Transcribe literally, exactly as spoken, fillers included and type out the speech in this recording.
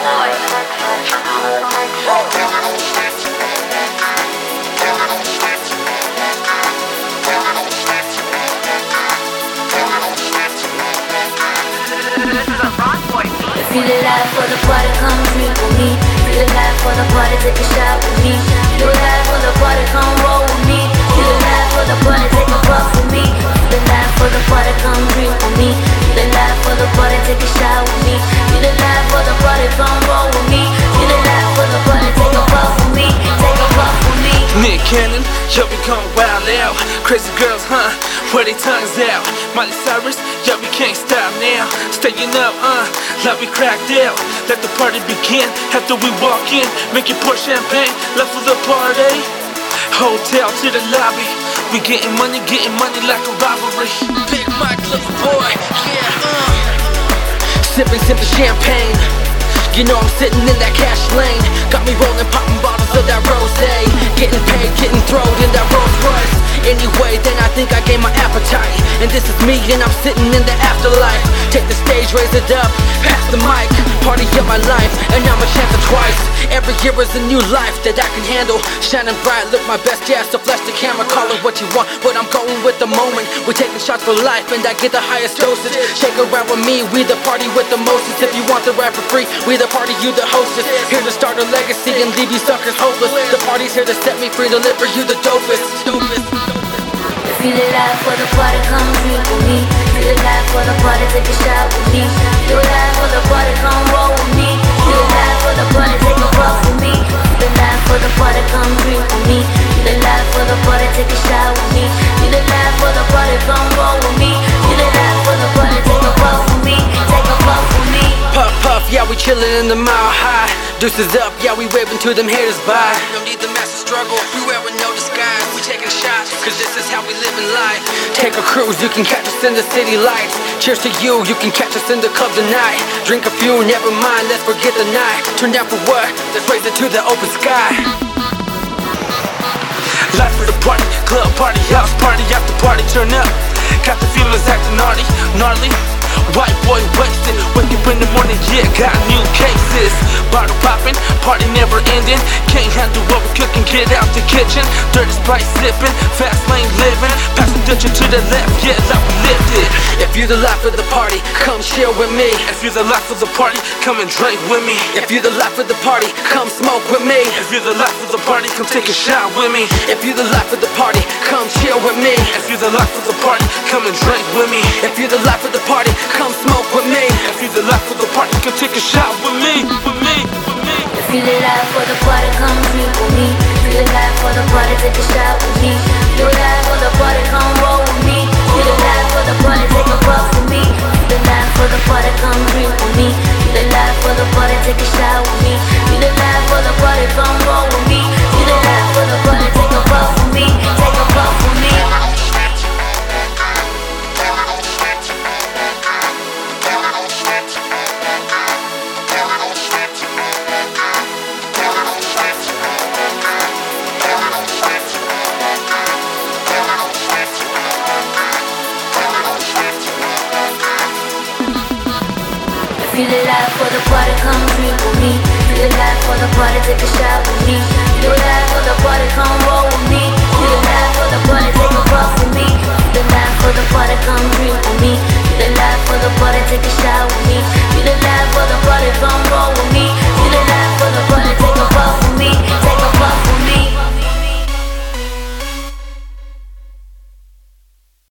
Feel the life for the party, come drink with me. Feel the life for the party, take a shot with me. Feel the life for the party, come roll with me. Feel the life for the party, take a puff with me. Feel the life for the party, come drink with me. Feel the life for the party, take a shot with me. Feel the life for the party, come roll with me. Feel the life for the party, take a puff with me. Take a puff with me. Nick Cannon, y'all become wild out. Crazy girls, huh? Where they tongues out. Miley Cyrus, y'all we can't stop now. Staying up, uh, like we cracked out. Let the party begin, after we walk in. Make it pour champagne, love for the party. Hotel to the lobby. We getting money, getting money like a robbery. Big Mike, little boy, yeah, uh Sipping, sipping champagne. You know I'm sitting in that cash lane. Got me rolling, popping bottles of that rosé. Getting paid, getting thrown in that Rolls Royce. Anyway, then I think I gained my appetite. And this is me and I'm sitting in the afterlife. Take the stage, raise it up, pass the mic. Party of my life, and I'ma chance it twice. Every year is a new life that I can handle. Shining bright, look my best, yeah, so flash the camera. Call it what you want, but I'm going with the moment. We're taking shots for life, and I get the highest dosage. Shake around with me, we the party with the mostest. If you want the ride for free, we the party, you the hostess. Here to start a legacy and leave you suckers hopeless. The party's here to set me free, deliver you the dopest. Feel the life for the party, come drink with me. Feel the life for the party, take a shot with me. Feel the life for the party, come roll with me. Feel the life for the party, take a puff with me. Feel the life for the party, come drink with me. Feel the life for the party, take a shot with me. Feel the life for the party, come roll with me. Feel the life for the party, take a puff with me. Take a puff with me. Puff puff, yeah, we chillin' in the Mile High. Deuces up, yeah, we waving to them haters bye. No need the massive struggle, we wearing no disguise. We taking shots, cause this is how we live in life. Take a cruise, you can catch us in the city lights. Cheers to you, you can catch us in the club tonight. Drink a few, never mind, let's forget the night. Turn down for what? Let's raise it to the open sky. Life for the party, club party, house party, after party, turn up. Got the feelers acting naughty, gnarly. White boy wasted, wake up in the morning, yeah, got new cases. Bottle popping, party never ending. Can't handle what we're cooking, get out the kitchen. Dirty Sprite sipping, fast lane living. Pass the Dutchie to the left, yeah, like we lived it. If you're the life of the party, come chill with me. If you're the life of the party, come and drink with me. If you're the life of the party, come smoke with me. If you're the life of the party, come take a shot with me. If you're the life of the party, come chill with me. If you're the life of the party, come and drink with me. If you're the life of the party, come smoke with me. If you're the life of the party, come take a shot with me, with me, with me. Feel the life for the party, come drink with me. Feel the life for the party, take a shot with me. Feel the life for the party, come roll with me. Feel the life for the party, take a puff with me. Feel the life for the party, come drink with me. Feel the life for the party, take a shot with me. Feel the life for the party, come roll with me. Feel the life for the party, take a puff with me. Take a puff with me. Feel the life for the party, come drink with me. Feel the life for the party, take a shot with me. Feel the life for the party, come roll with me. Feel the life for the party, take a puff with me. Feel the life for the party, come drink with me. Feel the life for the party, take a shot with me. Feel the life for the party, come roll with me.